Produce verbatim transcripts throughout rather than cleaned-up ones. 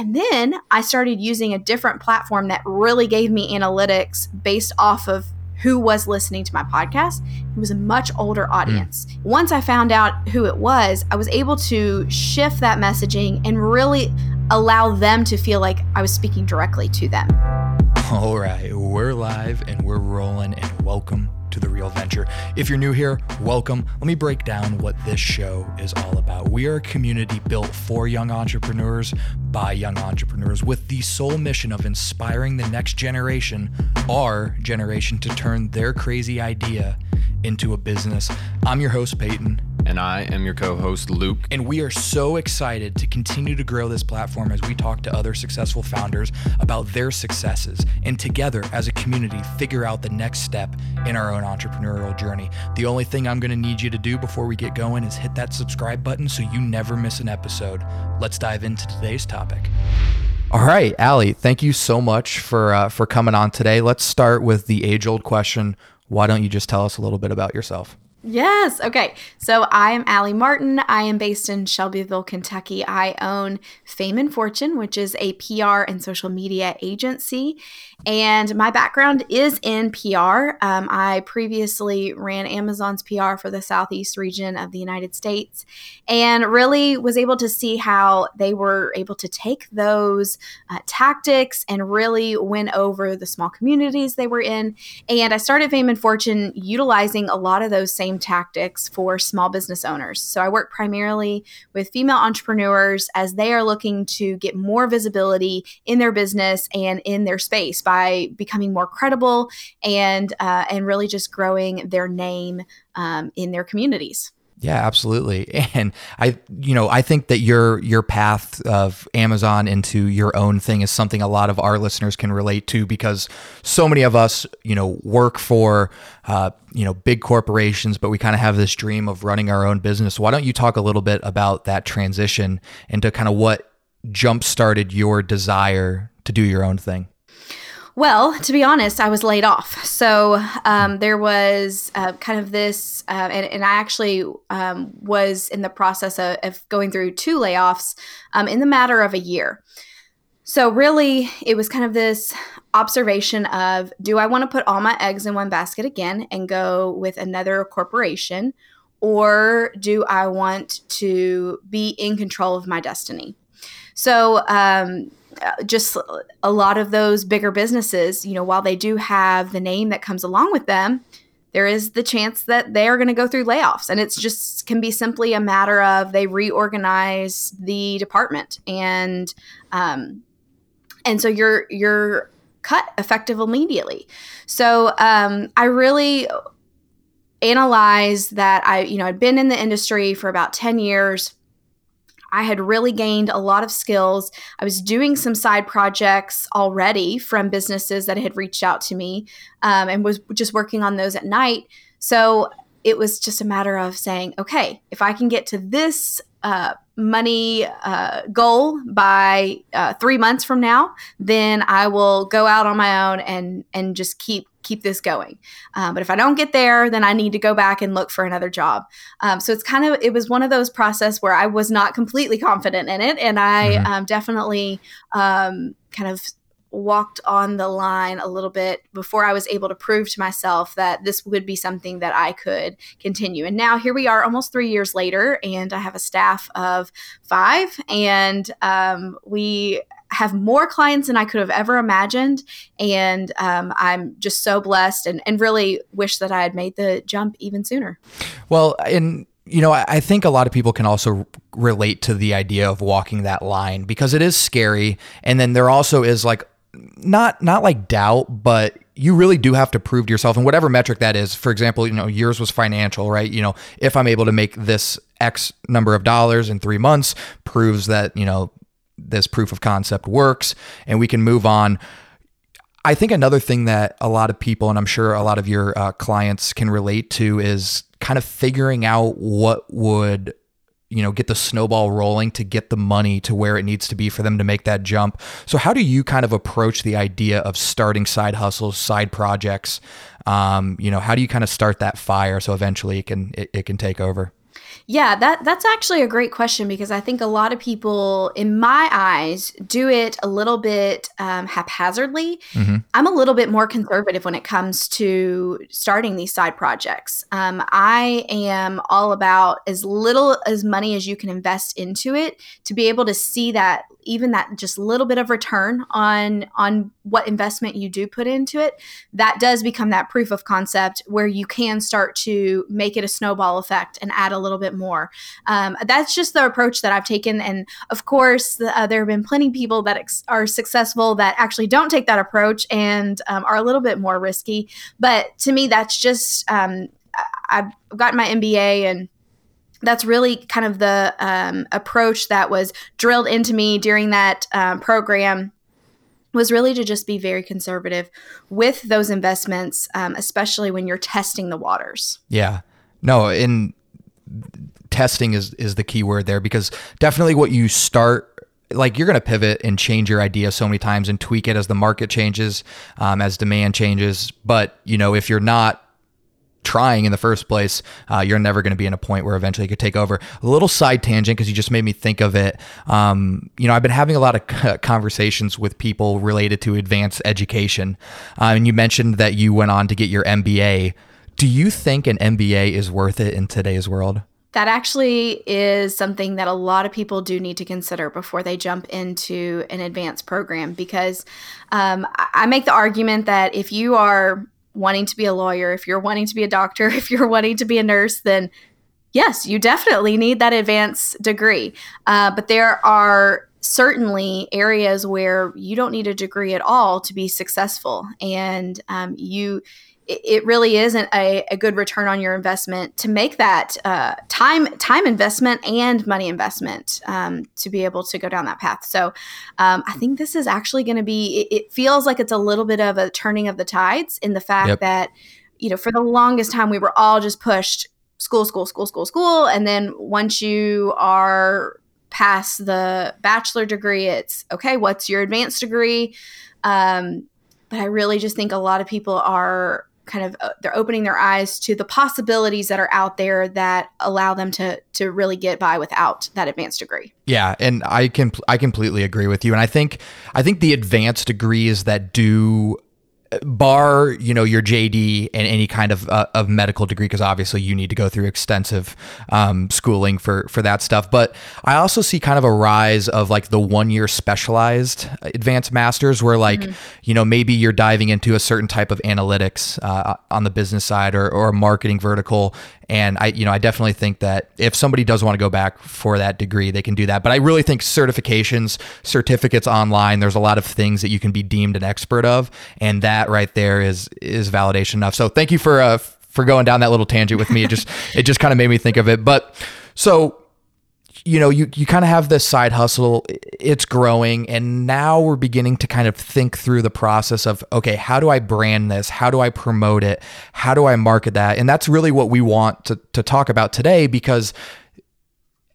And then I started using a different platform that really gave me analytics based off of who was listening to my podcast. It was a much older audience. Mm. Once I found out who it was, I was able to shift that messaging and really allow them to feel like I was speaking directly to them. All right, we're live and we're rolling, and welcome to The Real Venture. If you're new here, welcome. Let me break down what this show is all about. We are a community built for young entrepreneurs by young entrepreneurs with the sole mission of inspiring the next generation, our generation, to turn their crazy idea into a business. I'm your host, Peyton. And I am your co-host, Luke. And we are so excited to continue to grow this platform as we talk to other successful founders about their successes, and together as a community figure out the next step in our own entrepreneurial journey. The only thing I'm going to need you to do before we get going is hit that subscribe button so you never miss an episode. Let's dive into today's topic. All right, Allie, thank you so much for uh, for coming on today. Let's start with the age-old question. Why don't you just tell us a little bit about yourself? Yes. Okay. So I am Allie Martin. I am based in Shelbyville, Kentucky. I own Fame and Fortune, which is a P R and social media agency. And my background is in P R. Um, I previously ran Amazon's P R for the Southeast region of the United States, and really was able to see how they were able to take those uh, tactics and really win over the small communities they were in. And I started Fame and Fortune utilizing a lot of those same tactics for small business owners. So I work primarily with female entrepreneurs as they are looking to get more visibility in their business and in their space by becoming more credible and uh, and really just growing their name um, in their communities. Yeah, absolutely. And I, you know, I think that your your path of Amazon into your own thing is something a lot of our listeners can relate to, because so many of us, you know, work for, uh, you know, big corporations, but we kind of have this dream of running our own business. Why don't you talk a little bit about that transition into kind of what jump-started your desire to do your own thing? Well, to be honest, I was laid off. So um, there was uh, kind of this, uh, and, and I actually um, was in the process of, of going through two layoffs um, in the matter of a year. So really, it was kind of this observation of, do I want to put all my eggs in one basket again and go with another corporation, or do I want to be in control of my destiny? So um, just a lot of those bigger businesses, you know, while they do have the name that comes along with them, there is the chance that they are going to go through layoffs. And it's just can be simply a matter of they reorganize the department. And um, and so you're you're cut effective immediately. So um, I really analyzed that I, you know, I'd been in the industry for about ten years. I had really gained a lot of skills. I was doing some side projects already from businesses that had reached out to me, um, and was just working on those at night. So it was just a matter of saying, okay, if I can get to this uh, money uh, goal by uh, three months from now, then I will go out on my own and and just keep keep this going. Um, but if I don't get there, then I need to go back and look for another job. Um, so it's kind of, it was one of those process where I was not completely confident in it. And I mm-hmm. um, definitely um, kind of walked on the line a little bit before I was able to prove to myself that this would be something that I could continue. And now here we are almost three years later, and I have a staff of five, and um, we have more clients than I could have ever imagined. And um, I'm just so blessed, and, and really wish that I had made the jump even sooner. Well, and you know, I think a lot of people can also relate to the idea of walking that line, because it is scary. And then there also is like, not, not like doubt, but you really do have to prove to yourself, and whatever metric that is. For example, you know, yours was financial, right? You know, if I'm able to make this X number of dollars in three months proves that, you know, this proof of concept works and we can move on. I think another thing that a lot of people, and I'm sure a lot of your uh, clients can relate to, is kind of figuring out what would, you know, get the snowball rolling to get the money to where it needs to be for them to make that jump. So how do you kind of approach the idea of starting side hustles, side projects? Um, you know, how do you kind of start that fire so eventually it can, it, it can take over? Yeah, that that's actually a great question, because I think a lot of people, in my eyes, do it a little bit um, haphazardly. Mm-hmm. I'm a little bit more conservative when it comes to starting these side projects. Um, I am all about as little as money as you can invest into it to be able to see that, even that just little bit of return on on what investment you do put into it, that does become that proof of concept where you can start to make it a snowball effect and add a little bit more. Um, that's just the approach that I've taken. And of course, uh, there have been plenty of people that ex- are successful that actually don't take that approach and um, are a little bit more risky. But to me, that's just, um, I've gotten my M B A, and that's really kind of the um, approach that was drilled into me during that um, program, was really to just be very conservative with those investments, um, especially when you're testing the waters. Yeah. No, in testing is, is the key word there, because definitely what you start, like, you're going to pivot and change your idea so many times and tweak it as the market changes, um, as demand changes. But, you know, if you're not trying in the first place, uh, you're never going to be in a point where eventually you could take over. A little side tangent, because you just made me think of it. Um, you know, I've been having a lot of conversations with people related to advanced education. Uh, and you mentioned that you went on to get your M B A. Do you think an M B A is worth it in today's world? That actually is something that a lot of people do need to consider before they jump into an advanced program, because um, I make the argument that if you are wanting to be a lawyer, if you're wanting to be a doctor, if you're wanting to be a nurse, then yes, you definitely need that advanced degree. Uh, but there are certainly areas where you don't need a degree at all to be successful. And um, you, it really isn't a, a good return on your investment to make that uh, time time investment and money investment um, to be able to go down that path. So um, I think this is actually going to be, it, it feels like it's a little bit of a turning of the tides in the fact yep. that, you know, for the longest time, we were all just pushed school, school, school, school, school. And then once you are past the bachelor degree, it's, okay, what's your advanced degree? Um, but I really just think a lot of people are kind of, uh, they're opening their eyes to the possibilities that are out there that allow them to to really get by without that advanced degree. Yeah, and I can I completely agree with you. And I think I think the advanced degrees that do, bar, you know, your J D and any kind of uh, of medical degree, because obviously you need to go through extensive um, schooling for for that stuff. But I also see kind of a rise of like the one year specialized advanced masters, where like mm-hmm. you know, maybe you're diving into a certain type of analytics uh, on the business side or or a marketing vertical. And I, you know, I definitely think that if somebody does want to go back for that degree, they can do that. But I really think certifications, certificates online, there's a lot of things that you can be deemed an expert of, and that right there is is validation enough. So thank you for uh, for going down that little tangent with me. It just it just kind of made me think of it. But so, you know, you you kind of have this side hustle, it's growing, and now we're beginning to kind of think through the process of, okay, how do I brand this? How do I promote it? How do I market that? And that's really what we want to to talk about today, because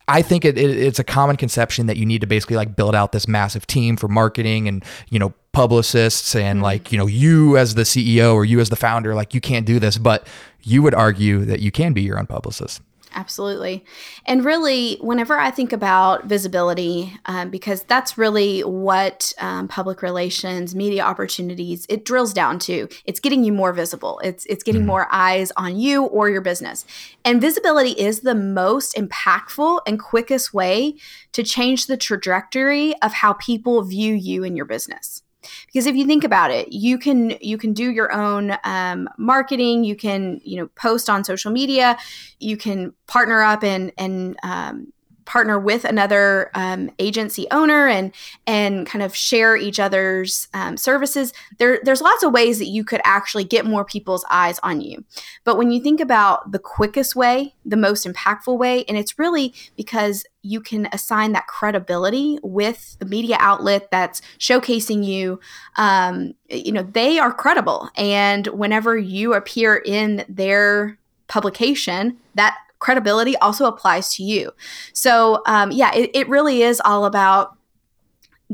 I think it, it it's a common conception that you need to basically like build out this massive team for marketing and, you know, publicists and like, you know, you as the C E O or you as the founder, like you can't do this, but you would argue that you can be your own publicist. Absolutely. And really, whenever I think about visibility, um, because that's really what um, public relations, media opportunities, it drills down to. It's getting you more visible. It's it's getting mm-hmm. more eyes on you or your business. And visibility is the most impactful and quickest way to change the trajectory of how people view you and your business. Because if you think about it, you can you can do your own um, marketing. You can you know post on social media. You can partner up and and um, partner with another um, agency owner and and kind of share each other's um, services. There there's lots of ways that you could actually get more people's eyes on you. But when you think about the quickest way, the most impactful way, and it's really because you can assign that credibility with the media outlet that's showcasing you. Um, you know, they are credible. And whenever you appear in their publication, that credibility also applies to you. So um, yeah, it, it really is all about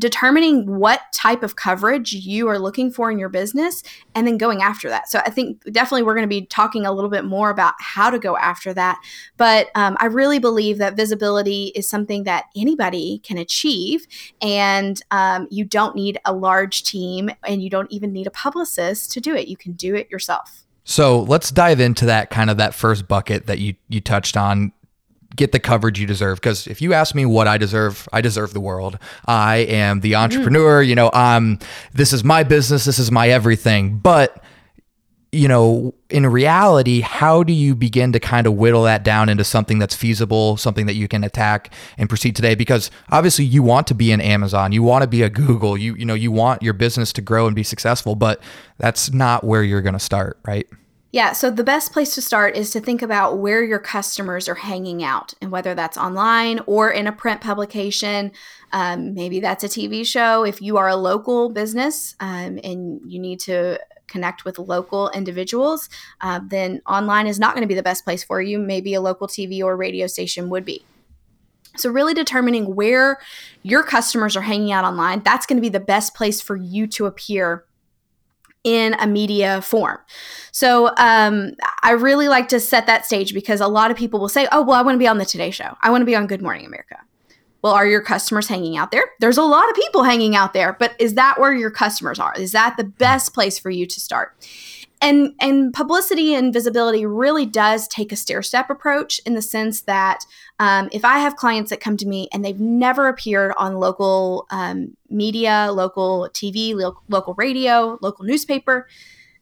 determining what type of coverage you are looking for in your business and then going after that. So I think definitely we're going to be talking a little bit more about how to go after that. But um, I really believe that visibility is something that anybody can achieve. And um, you don't need a large team and you don't even need a publicist to do it. You can do it yourself. So let's dive into that kind of that first bucket that you you touched on. Get the coverage you deserve. Because if you ask me what I deserve, I deserve the world. I am the entrepreneur, you know, I'm, this is my business. This is my everything. But, you know, in reality, how do you begin to kind of whittle that down into something that's feasible, something that you can attack and proceed today? Because obviously you want to be an Amazon, you want to be a Google, you, you know, you want your business to grow and be successful, but that's not where you're going to start, right? Yeah. So the best place to start is to think about where your customers are hanging out, and whether that's online or in a print publication. Um, maybe that's a T V show. If you are a local business um, and you need to connect with local individuals, uh, then online is not going to be the best place for you. Maybe a local T V or radio station would be. So really determining where your customers are hanging out online, that's going to be the best place for you to appear in a media form. So um, I really like to set that stage, because a lot of people will say, oh, well, I want to be on The Today Show. I want to be on Good Morning America. Well, are your customers hanging out there? There's a lot of people hanging out there, but is that where your customers are? Is that the best place for you to start? And, and publicity and visibility really does take a stair-step approach, in the sense that um, if I have clients that come to me and they've never appeared on local um, media, local T V, lo- local radio, local newspaper,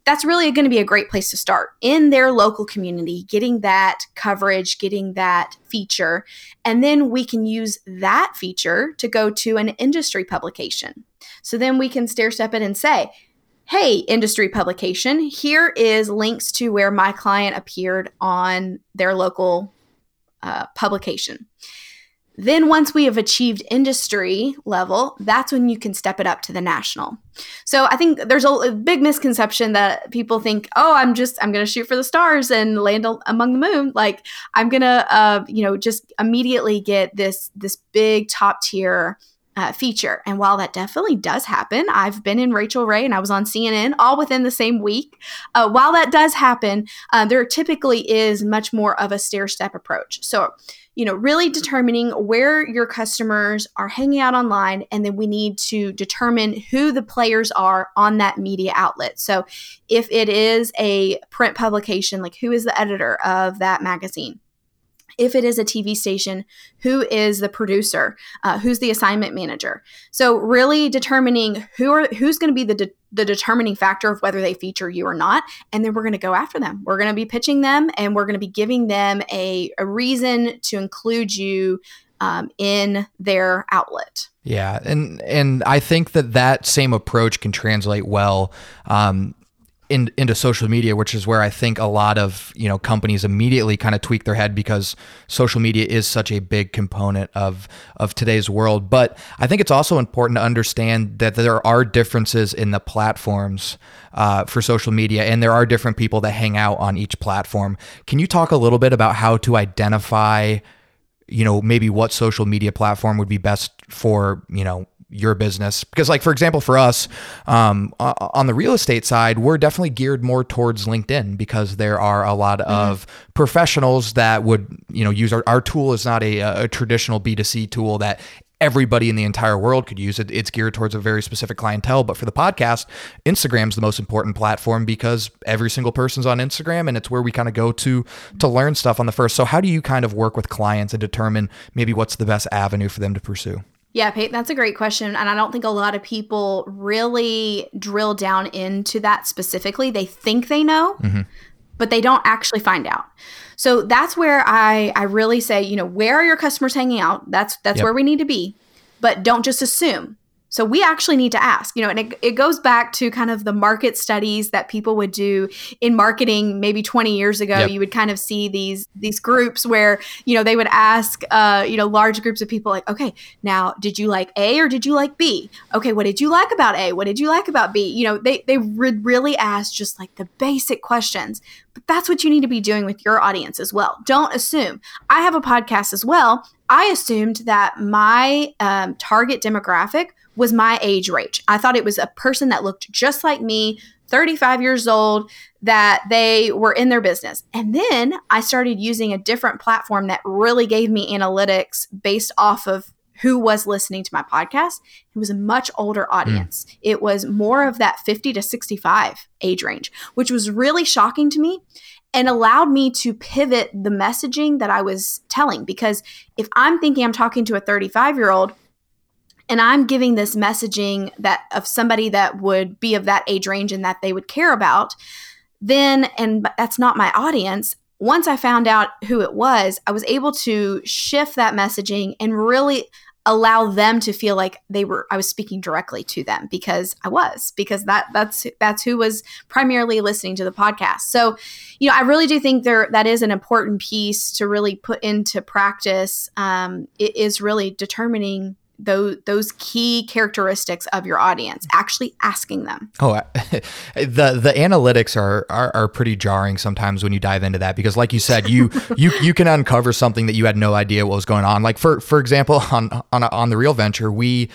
that's really going to be a great place to start in their local community, getting that coverage, getting that feature. And then we can use that feature to go to an industry publication. So then we can stair-step it and say, hey, industry publication, here is links to where my client appeared on their local uh, publication. Then once we have achieved industry level, that's when you can step it up to the national. So I think there's a, a big misconception that people think, oh, I'm just, I'm going to shoot for the stars and land a- among the moon. Like I'm going to, uh, you know, just immediately get this, this big top tier Uh, feature. And while that definitely does happen, I've been in Rachel Ray and I was on C N N all within the same week. Uh, while that does happen, uh, there typically is much more of a stair-step approach. So, you know, really determining where your customers are hanging out online, and then we need to determine who the players are on that media outlet. So if it is a print publication, like who is the editor of that magazine? If it is a T V station, who is the producer? Uh, who's the assignment manager? So really determining who are who's going to be the de- the determining factor of whether they feature you or not. And then we're going to go after them. We're going to be pitching them, and we're going to be giving them a, a reason to include you um, in their outlet. Yeah. And, and I think that that same approach can translate well um In, into social media, which is where I think a lot of, you know, companies immediately kind of tweak their head, because social media is such a big component of of today's world. But I think it's also important to understand that there are differences in the platforms uh, for social media, and there are different people that hang out on each platform. Can you talk a little bit about how to identify, you know, maybe what social media platform would be best for, you know, your business? Because, like, for example, for us, um, on the real estate side, we're definitely geared more towards LinkedIn, because there are a lot mm-hmm. of professionals that would, you know, use our, our tool is not a, a traditional B two C tool that everybody in the entire world could use. It, it's geared towards a very specific clientele. But for the podcast, Instagram's the most important platform, because every single person's on Instagram, and it's where we kind of go to to learn stuff on the first. So how do you kind of work with clients and determine maybe what's the best avenue for them to pursue? Yeah, Peyton, that's a great question. And I don't think a lot of people really drill down into that specifically. They think they know, mm-hmm. but they don't actually find out. So that's where I, I really say, you know, where are your customers hanging out? That's that's yep. where we need to be. But don't just assume. So we actually need to ask, you know, and it, it goes back to kind of the market studies that people would do in marketing maybe twenty years ago. Yep. You would kind of see these these groups where, you know, they would ask, uh, you know, large groups of people like, okay, now, did you like A or did you like B? Okay, what did you like about A? What did you like about B? You know, they, they would really ask just like the basic questions. But that's what you need to be doing with your audience as well. Don't assume. I have a podcast as well. I assumed that my um, target demographic was my age range. I thought it was a person that looked just like me, thirty-five years old, that they were in their business. And then I started using a different platform that really gave me analytics based off of who was listening to my podcast. It was a much older audience. Mm. It was more of that fifty to sixty-five age range, which was really shocking to me and allowed me to pivot the messaging that I was telling. Because if I'm thinking I'm talking to a thirty-five-year-old, and I'm giving this messaging that of somebody that would be of that age range and that they would care about, then, and that's not my audience. Once I found out who it was, I was able to shift that messaging and really allow them to feel like they were, I was speaking directly to them, because I was, because that that's, that's who was primarily listening to the podcast. So, you know, I really do think there, that is an important piece to really put into practice. Um, it is really determining Those, those key characteristics of your audience, actually asking them. Oh, the the analytics are, are are pretty jarring sometimes when you dive into that, because like you said, you you you can uncover something that you had no idea what was going on. Like for for example, on on on The Real Venture, we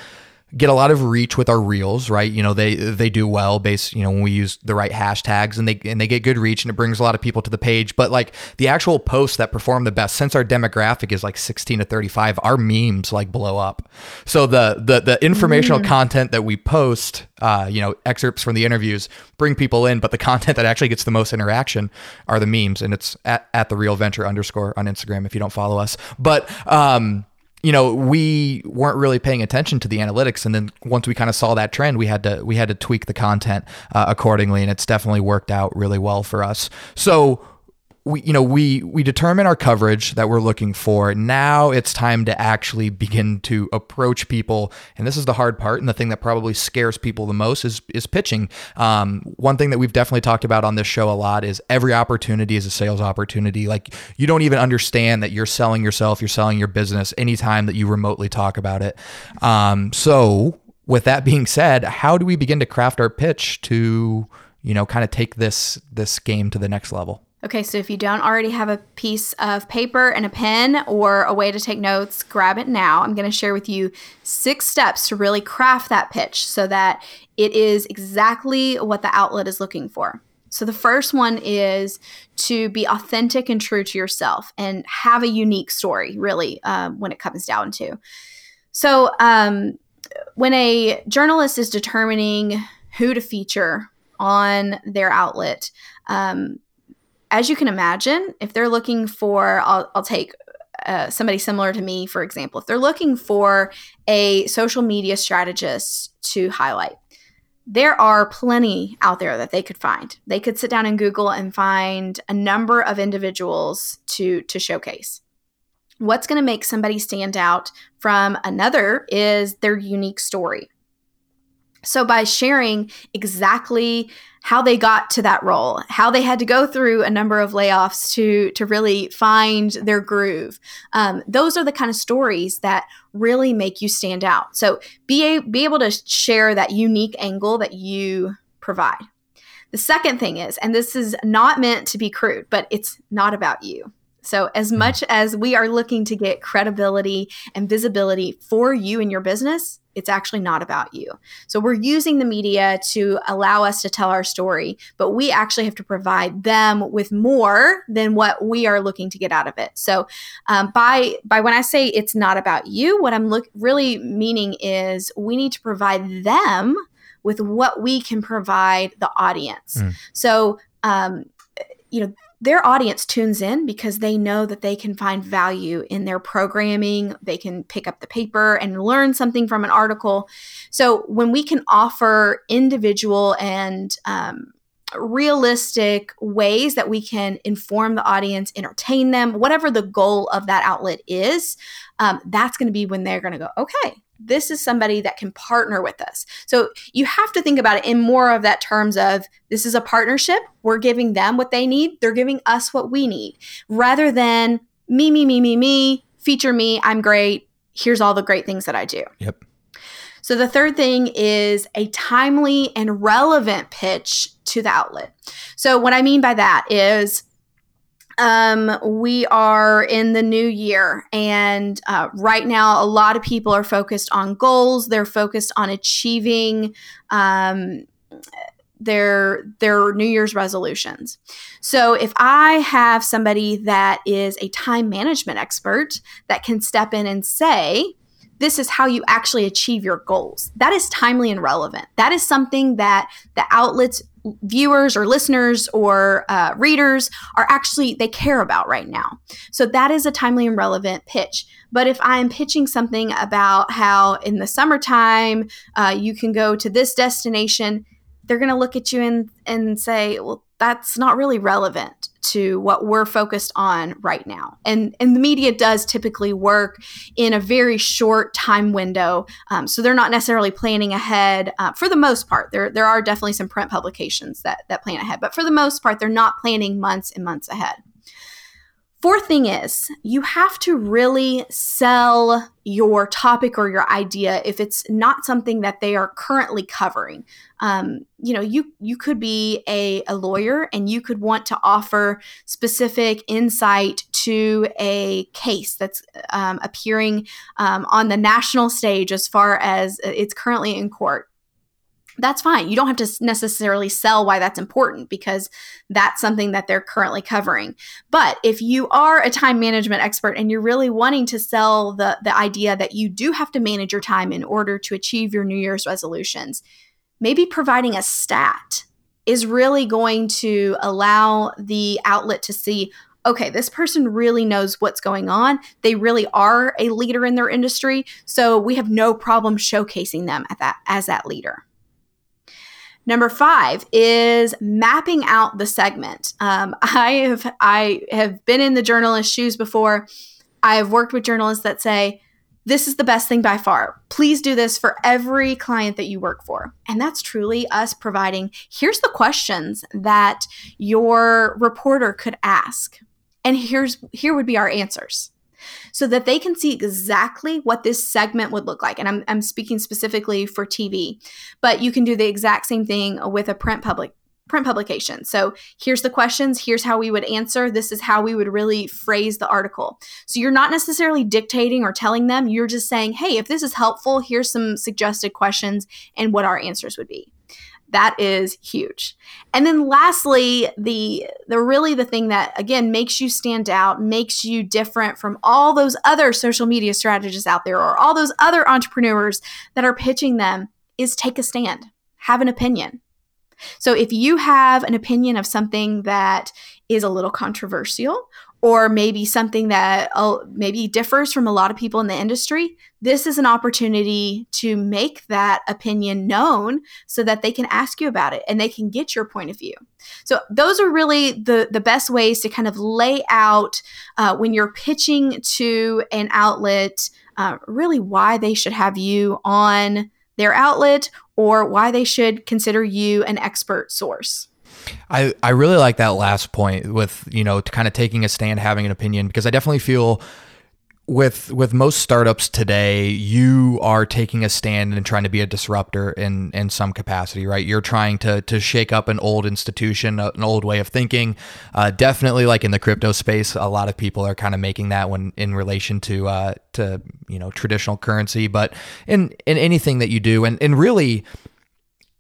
get a lot of reach with our reels, right? You know, they they do well based, you know, when we use the right hashtags, and they and they get good reach, and it brings a lot of people to the page. But like the actual posts that perform the best, since our demographic is like sixteen to thirty-five, our memes like blow up. So the the the informational mm. content that we post, uh, you know, excerpts from the interviews bring people in, but the content that actually gets the most interaction are the memes. And it's at, at The Real Venture underscore on Instagram if you don't follow us. But um you know, we weren't really paying attention to the analytics, and then once we kind of saw that trend, we had to we had to tweak the content uh, accordingly, and it's definitely worked out really well for us. So we, you know, we we determine our coverage that we're looking for. Now it's time to actually begin to approach people, and this is the hard part, and the thing that probably scares people the most is is pitching. Um, one thing that we've definitely talked about on this show a lot is every opportunity is a sales opportunity. Like, you don't even understand that you're selling yourself, you're selling your business anytime that you remotely talk about it. Um, so with that being said, how do we begin to craft our pitch to, you know, kind of take this this game to the next level? Okay, so if you don't already have a piece of paper and a pen or a way to take notes, grab it now. I'm going to share with you six steps to really craft that pitch so that it is exactly what the outlet is looking for. So the first one is to be authentic and true to yourself and have a unique story, really, um, when it comes down to. So um, when a journalist is determining who to feature on their outlet, um, as you can imagine, if they're looking for, I'll, I'll take uh, somebody similar to me, for example, if they're looking for a social media strategist to highlight, there are plenty out there that they could find. They could sit down and Google and find a number of individuals to, to showcase. What's going to make somebody stand out from another is their unique story. So by sharing exactly how they got to that role, how they had to go through a number of layoffs to, to really find their groove, um, those are the kind of stories that really make you stand out. So be, a, be able to share that unique angle that you provide. The second thing is, and this is not meant to be crude, but it's not about you. So as much as we are looking to get credibility and visibility for you and your business, it's actually not about you. So we're using the media to allow us to tell our story, but we actually have to provide them with more than what we are looking to get out of it. So um, by by when I say it's not about you, what I'm look, really meaning is we need to provide them with what we can provide the audience. Mm. So, um, you know, their audience tunes in because they know that they can find value in their programming. They can pick up the paper and learn something from an article. So when we can offer individual and um, realistic ways that we can inform the audience, entertain them, whatever the goal of that outlet is, um, that's going to be when they're going to go, okay, this is somebody that can partner with us. So you have to think about it in more of that terms of this is a partnership. We're giving them what they need. They're giving us what we need, rather than me, me, me, me, me, feature me. I'm great. Here's all the great things that I do. Yep. So the third thing is a timely and relevant pitch to the outlet. So what I mean by that is um, we are in the new year, and uh, right now a lot of people are focused on goals. They're focused on achieving um, their their New Year's resolutions. So if I have somebody that is a time management expert that can step in and say, this is how you actually achieve your goals. That is timely and relevant. That is something that the outlets, viewers or listeners or uh, readers are actually, they care about right now. So that is a timely and relevant pitch. But if I am pitching something about how in the summertime uh, you can go to this destination, they're going to look at you and, and say, well, that's not really relevant to what we're focused on right now. And and the media does typically work in a very short time window. Um, so they're not necessarily planning ahead uh, for the most part. There there are definitely some print publications that, that plan ahead. But for the most part, they're not planning months and months ahead. Fourth thing is you have to really sell your topic or your idea if it's not something that they are currently covering. Um, you know, you you could be a, a lawyer and you could want to offer specific insight to a case that's um, appearing um, on the national stage as far as it's currently in court. That's fine. You don't have to necessarily sell why that's important because that's something that they're currently covering. But if you are a time management expert and you're really wanting to sell the, the idea that you do have to manage your time in order to achieve your New Year's resolutions, maybe providing a stat is really going to allow the outlet to see, okay, this person really knows what's going on. They really are a leader in their industry. So we have no problem showcasing them at that, as that leader. Number five is mapping out the segment. Um, I have I have been in the journalist's shoes before. I have worked with journalists that say, this is the best thing by far. Please do this for every client that you work for. And that's truly us providing, here's the questions that your reporter could ask. And here's here would be our answers, so that they can see exactly what this segment would look like. And I'm, I'm speaking specifically for T V, but you can do the exact same thing with a print public print publication. So here's the questions, here's how we would answer, this is how we would really phrase the article. So you're not necessarily dictating or telling them, you're just saying, hey, if this is helpful, here's some suggested questions and what our answers would be. That is huge. And then lastly, the the really the thing that, again, makes you stand out, makes you different from all those other social media strategists out there or all those other entrepreneurs that are pitching them is take a stand, have an opinion. So if you have an opinion of something that is a little controversial or maybe something that uh, maybe differs from a lot of people in the industry, this is an opportunity to make that opinion known so that they can ask you about it and they can get your point of view. So those are really the, the best ways to kind of lay out uh, when you're pitching to an outlet, uh, really why they should have you on their outlet or why they should consider you an expert source. I, I really like that last point with, you know, to kind of taking a stand, having an opinion, because I definitely feel with with most startups today, you are taking a stand and trying to be a disruptor in in some capacity, right? You're trying to to shake up an old institution, an old way of thinking. Uh, definitely, like in the crypto space, a lot of people are kind of making that when in relation to uh, to you know traditional currency, but in in anything that you do, and and really,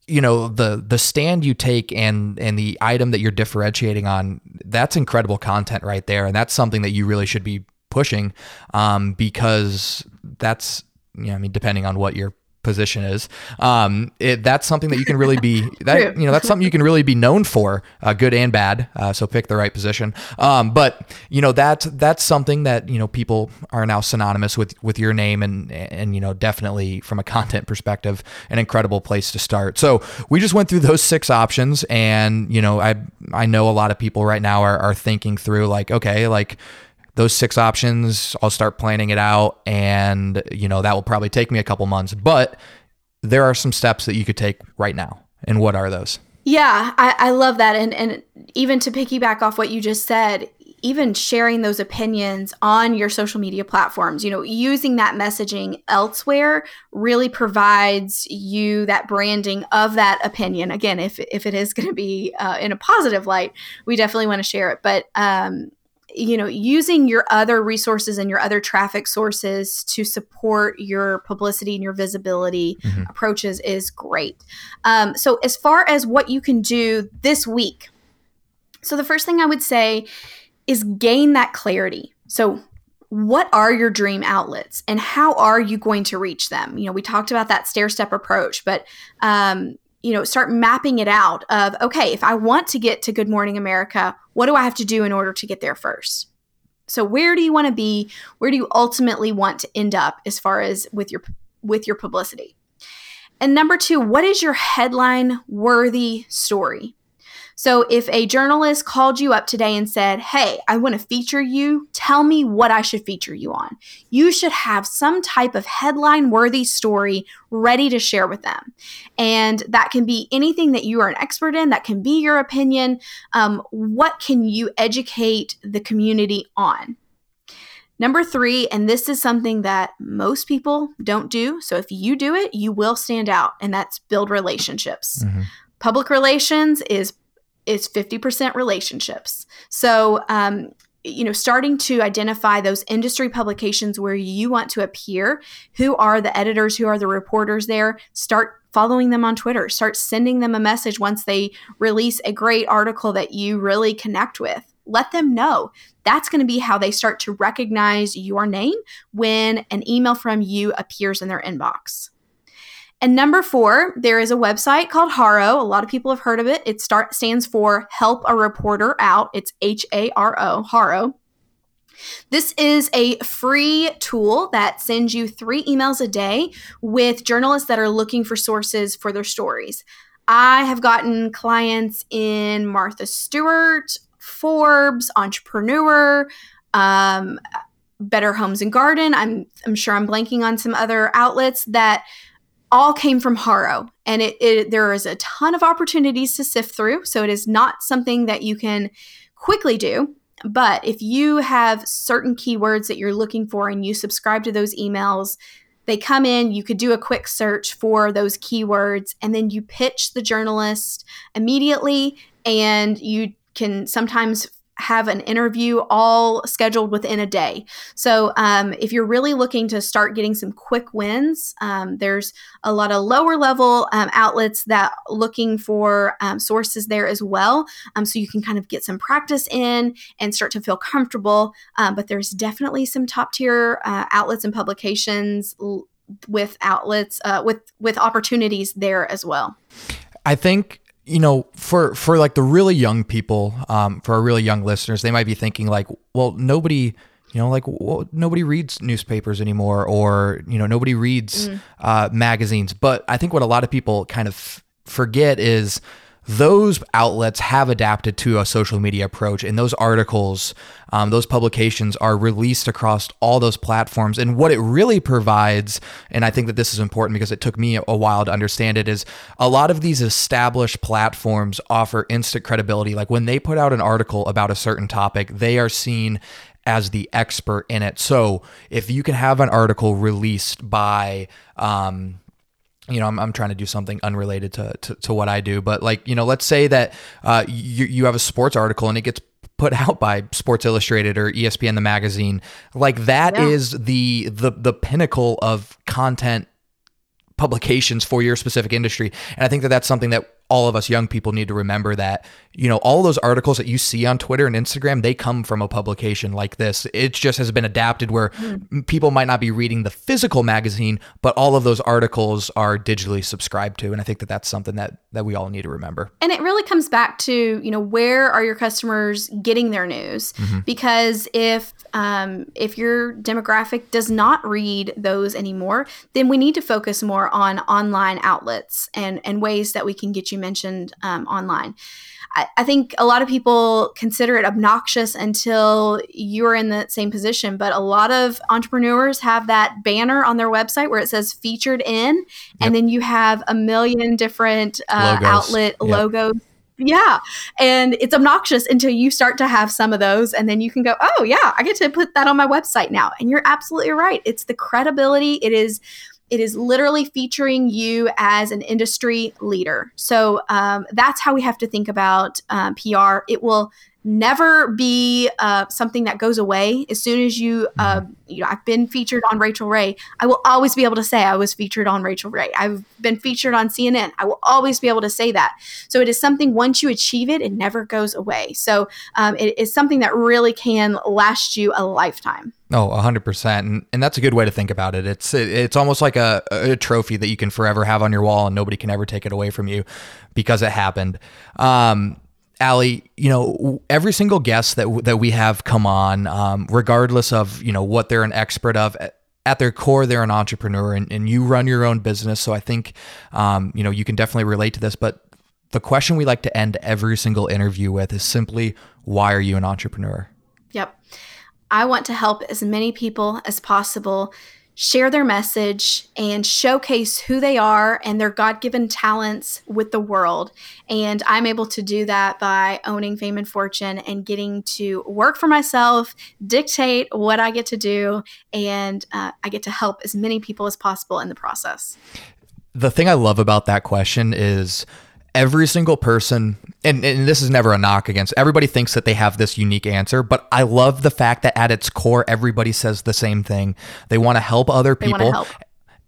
you know, the the stand you take and and the item that you're differentiating on, that's incredible content right there, and that's something that you really should be pushing, um, because that's, you know, I mean, depending on what your position is, um, it, that's something that you can really be that you know that's something you can really be known for, uh, good and bad. Uh, so pick the right position. Um, but you know that's that's something that you know people are now synonymous with with your name, and and you know definitely from a content perspective, an incredible place to start. So we just went through those six options, and you know I I know a lot of people right now are are thinking through like, okay, like, those six options, I'll start planning it out, and you know that will probably take me a couple months, but there are some steps that you could take right now. And what are those? Yeah, I, I love that. And and even to piggyback off what you just said, even sharing those opinions on your social media platforms, you know, using that messaging elsewhere really provides you that branding of that opinion. Again, if if it is going to be uh, in a positive light, we definitely want to share it. But, um, you know, using your other resources and your other traffic sources to support your publicity and your visibility mm-hmm. approaches is great. Um, so as far as what you can do this week, so the first thing I would say is gain that clarity. So what are your dream outlets and how are you going to reach them? You know, we talked about that stair-step approach, but, um, you know, start mapping it out of, okay, if I want to get to Good Morning America, what do I have to do in order to get there first? So where do you want to be? Where do you ultimately want to end up as far as with your with your publicity? And number two, what is your headline-worthy story? So if a journalist called you up today and said, hey, I want to feature you, tell me what I should feature you on. You should have some type of headline-worthy story ready to share with them. And that can be anything that you are an expert in. That can be your opinion. Um, what can you educate the community on? Number three, and this is something that most people don't do. So if you do it, you will stand out, and that's build relationships. Mm-hmm. Public relations is Is fifty percent relationships. So, um, you know, starting to identify those industry publications where you want to appear, who are the editors, who are the reporters there, start following them on Twitter, start sending them a message once they release a great article that you really connect with. Let them know. That's going to be how they start to recognize your name when an email from you appears in their inbox. And number four, there is a website called HARO. A lot of people have heard of it. It start, stands for Help a Reporter Out. It's H A R O, HARO. This is a free tool that sends you three emails a day with journalists that are looking for sources for their stories. I have gotten clients in Martha Stewart, Forbes, Entrepreneur, um, Better Homes and Garden. I'm, I'm sure I'm blanking on some other outlets that all came from HARO, and it, it, there is a ton of opportunities to sift through, so it is not something that you can quickly do, but if you have certain keywords that you're looking for and you subscribe to those emails, they come in, you could do a quick search for those keywords, and then you pitch the journalist immediately, and you can sometimes have an interview all scheduled within a day. So um, if you're really looking to start getting some quick wins, um, there's a lot of lower level um, outlets that looking for um, sources there as well. Um, so you can kind of get some practice in and start to feel comfortable. Um, but there's definitely some top tier uh, outlets and publications l- with outlets uh, with with opportunities there as well. I think you know, for, for like the really young people, um, for our really young listeners, they might be thinking like, well, nobody, you know, like well, nobody reads newspapers anymore, or, you know, nobody reads mm. uh, magazines. But I think what a lot of people kind of f- forget is those outlets have adapted to a social media approach, and those articles, um, those publications are released across all those platforms. And what it really provides, and I think that this is important because it took me a while to understand it, is a lot of these established platforms offer instant credibility. Like when they put out an article about a certain topic, they are seen as the expert in it. So if you can have an article released by, um, you know, I'm I'm trying to do something unrelated to, to, to what I do, but like, you know, let's say that uh, you you have a sports article and it gets put out by Sports Illustrated or E S P N, the magazine. Like that yeah. is the the the pinnacle of content publications for your specific industry, and I think that that's something that all of us young people need to remember, that, you know, all those articles that you see on Twitter and Instagram, they come from a publication like this. It just has been adapted where mm. people might not be reading the physical magazine, but all of those articles are digitally subscribed to. And I think that that's something that, that we all need to remember. And it really comes back to, you know, where are your customers getting their news? Mm-hmm. Because if, um, if your demographic does not read those anymore, then we need to focus more on online outlets and, and ways that we can get you mentioned um, online. I, I think a lot of people consider it obnoxious until you're in the same position, but a lot of entrepreneurs have that banner on their website where it says featured in, yep. and then you have a million different uh, logos. outlet yep. logos Yeah. And it's obnoxious until you start to have some of those. And then you can go, oh, yeah, I get to put that on my website now. And you're absolutely right. It's the credibility. It is It is literally featuring you as an industry leader. So um, that's how we have to think about um, P R. It will never be uh, something that goes away. As soon as you, uh, you know, I've been featured on Rachel Ray. I will always be able to say I was featured on Rachel Ray. I've been featured on C N N. I will always be able to say that. So it is something, once you achieve it, it never goes away. So um, it is something that really can last you a lifetime. Oh, one hundred percent. And, and that's a good way to think about it. It's it, it's almost like a, a trophy that you can forever have on your wall and nobody can ever take it away from you because it happened. Um, Allie, you know, every single guest that, w- that we have come on, um, regardless of, you know, what they're an expert of, at their core, they're an entrepreneur, and, and you run your own business. So I think, um, you know, you can definitely relate to this, but the question we like to end every single interview with is simply, why are you an entrepreneur? Yep. I want to help as many people as possible share their message and showcase who they are and their God-given talents with the world. And I'm able to do that by owning Fame and Fortune and getting to work for myself, dictate what I get to do, and uh, I get to help as many people as possible in the process. The thing I love about that question is every single person, and, and this is never a knock against, everybody thinks that they have this unique answer, but I love the fact that at its core, everybody says the same thing. They want to help other people. They want to help.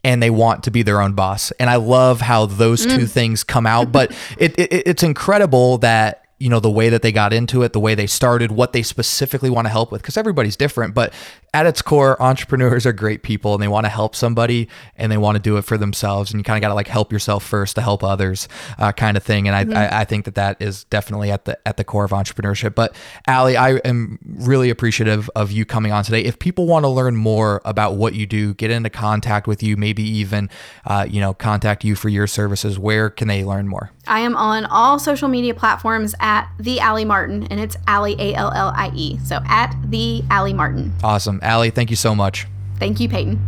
And they want to be their own boss. And I love how those mm. two things come out, but it, it it's incredible that, you know, the way that they got into it, the way they started, what they specifically want to help with, because everybody's different, but at its core, entrepreneurs are great people and they want to help somebody and they want to do it for themselves. And you kind of got to like help yourself first to help others uh, kind of thing. And I, mm-hmm. I, I think that that is definitely at the, at the core of entrepreneurship. But Allie, I am really appreciative of you coming on today. If people want to learn more about what you do, get into contact with you, maybe even, uh, you know, contact you for your services, where can they learn more? I am on all social media platforms at the Allie Martin, and it's Allie, A L L I E. So at the Allie Martin. Awesome. Allie, thank you so much. Thank you, Peyton.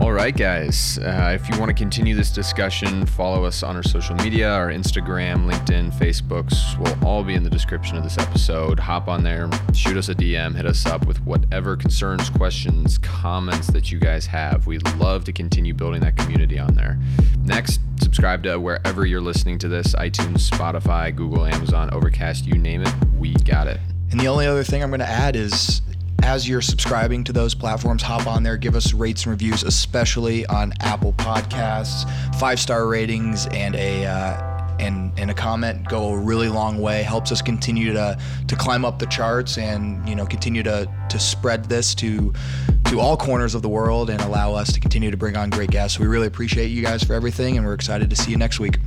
All right, guys. Uh, if you want to continue this discussion, follow us on our social media, our Instagram, LinkedIn, Facebook will all be in the description of this episode. Hop on there, shoot us a D M, hit us up with whatever concerns, questions, comments that you guys have. We'd love to continue building that community on there. Next, subscribe to wherever you're listening to this, iTunes, Spotify, Google, Amazon, Overcast, you name it, we got it. And the only other thing I'm going to add is, as you're subscribing to those platforms, hop on there, give us rates and reviews, especially on Apple Podcasts. Five-star ratings and a uh, and and a comment go a really long way. Helps us continue to to climb up the charts, and you know, continue to to spread this to to all corners of the world and allow us to continue to bring on great guests. We really appreciate you guys for everything, and we're excited to see you next week.